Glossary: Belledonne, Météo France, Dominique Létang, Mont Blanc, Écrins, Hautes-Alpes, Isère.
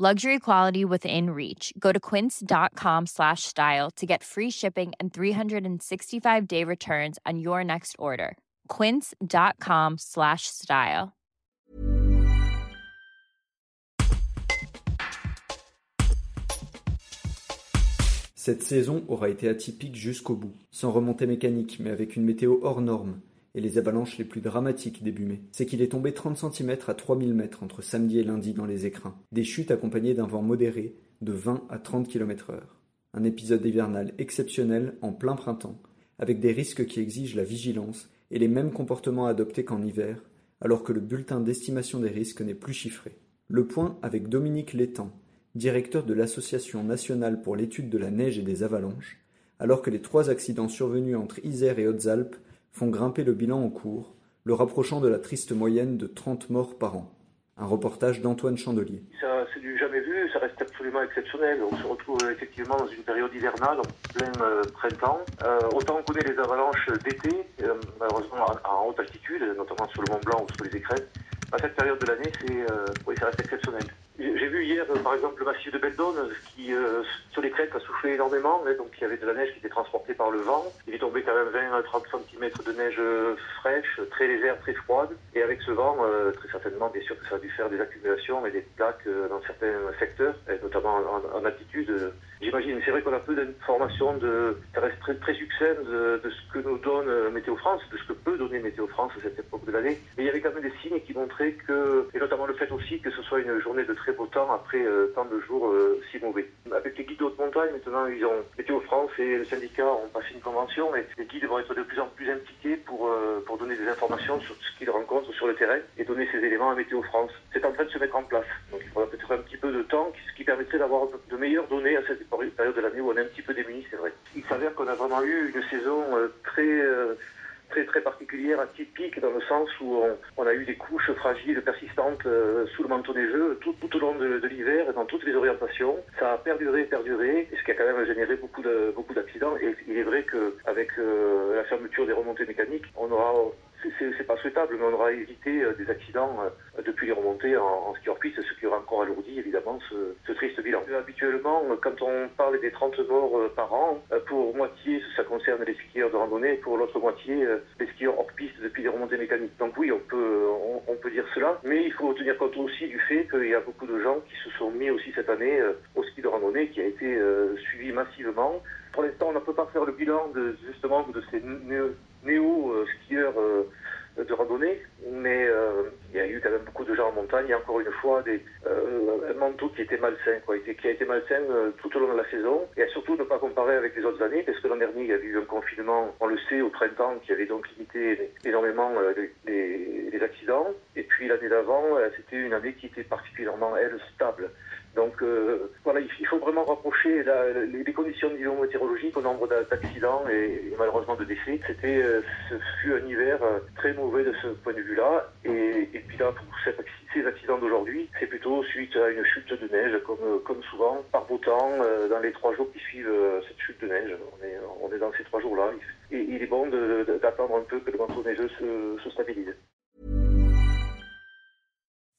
Luxury quality within reach. Go to quince.com/style to get free shipping and 365-day returns on your next order. Quince.com/style. Cette saison aura été atypique jusqu'au bout, sans remontée mécanique, mais avec une météo hors norme et les avalanches les plus dramatiques début mai. C'est qu'il est tombé 30 cm à 3000 mètres entre samedi et lundi dans les Écrins. Des chutes accompagnées d'un vent modéré de 20 à 30 km/h. Un épisode hivernal exceptionnel en plein printemps, avec des risques qui exigent la vigilance et les mêmes comportements adoptés qu'en hiver, alors que le bulletin d'estimation des risques n'est plus chiffré. Le point avec Dominique Létang, directeur de l'Association nationale pour l'étude de la neige et des avalanches, alors que les 3 accidents survenus entre Isère et Hautes-Alpes font grimper le bilan en cours, le rapprochant de la triste moyenne de 30 morts par an. Un reportage d'Antoine Chandelier. Ça, c'est du jamais vu, ça reste absolument exceptionnel. On se retrouve effectivement dans une période hivernale, en plein printemps. Autant on connaît les avalanches d'été, malheureusement en haute altitude, notamment sur le Mont Blanc ou sur les Écrins. À cette période de l'année, ça reste exceptionnel. J'ai vu hier, par exemple, le massif de Belledonne, qui, sur les crêtes, a soufflé énormément. Donc, il y avait de la neige qui était transportée par le vent. Il est tombé quand même 20-30 cm de neige fraîche, très légère, très froide. Et avec ce vent, très certainement, bien sûr que ça a dû faire des accumulations et des plaques dans certains secteurs, et notamment en altitude. J'imagine, c'est vrai qu'on a peu d'informations, ça reste très, très succinct de ce que nous donne Météo France, de ce que peut donner Météo France à cette époque de l'année. Mais il y avait quand même des signes qui montraient que, et notamment le fait aussi que ce soit une journée de très beau temps après tant de jours si mauvais. Avec les guides de haute montagne, maintenant, Météo France et le syndicat ont passé une convention et les guides vont être de plus en plus impliqués pour donner des informations sur ce qu'ils rencontrent sur le terrain et donner ces éléments à Météo France. C'est en train de se mettre en place. Donc il faudra peut-être un petit peu de temps, ce qui permettrait d'avoir de meilleures données à cette période de l'année où on est un petit peu démunis, c'est vrai. Il s'avère qu'on a vraiment eu une saison très très particulière, atypique, dans le sens où on a eu des couches fragiles, persistantes sous le manteau neigeux tout au long de l'hiver, dans toutes les orientations. Ça a perduré, ce qui a quand même généré beaucoup d'accidents. Et il est vrai qu'avec la fermeture des remontées mécaniques, on aura, c'est pas souhaitable, mais on aura évité des accidents depuis les remontées en ski hors piste, ce qui aura encore alourdi évidemment ce triste bilan. Habituellement, quand on parle des 30 morts par an, pour moitié ça concerne les skieurs de randonnée, pour l'autre moitié les skieurs hors piste depuis les remontées mécaniques. Donc oui, on peut dire cela, mais il faut tenir compte aussi du fait qu'il y a beaucoup de gens qui se sont mis aussi cette année au ski de randonnée, qui a été suivi massivement. Pour l'instant, on ne peut pas faire le bilan de ces néo-skieurs de randonnée, mais il y a eu quand même beaucoup de gens en montagne, et encore une fois un manteau qui était malsain, qui a été malsain tout au long de la saison, et à surtout ne pas comparer avec les autres années, parce que l'an dernier il y a eu un confinement, on le sait, au printemps, qui avait donc limité énormément les accidents, et puis l'année d'avant, c'était une année qui était particulièrement, elle, stable. Donc voilà, il faut vraiment rapprocher les conditions météorologiques au nombre d'accidents et malheureusement de décès. Ce fut un hiver très mauvais de ce point de vue-là. Et puis là, pour ces accidents d'aujourd'hui, c'est plutôt suite à une chute de neige, comme souvent, par beau temps, dans les 3 jours qui suivent cette chute de neige. On est dans ces 3 jours-là. Et il est bon d'attendre un peu que le manteau neigeux se stabilise.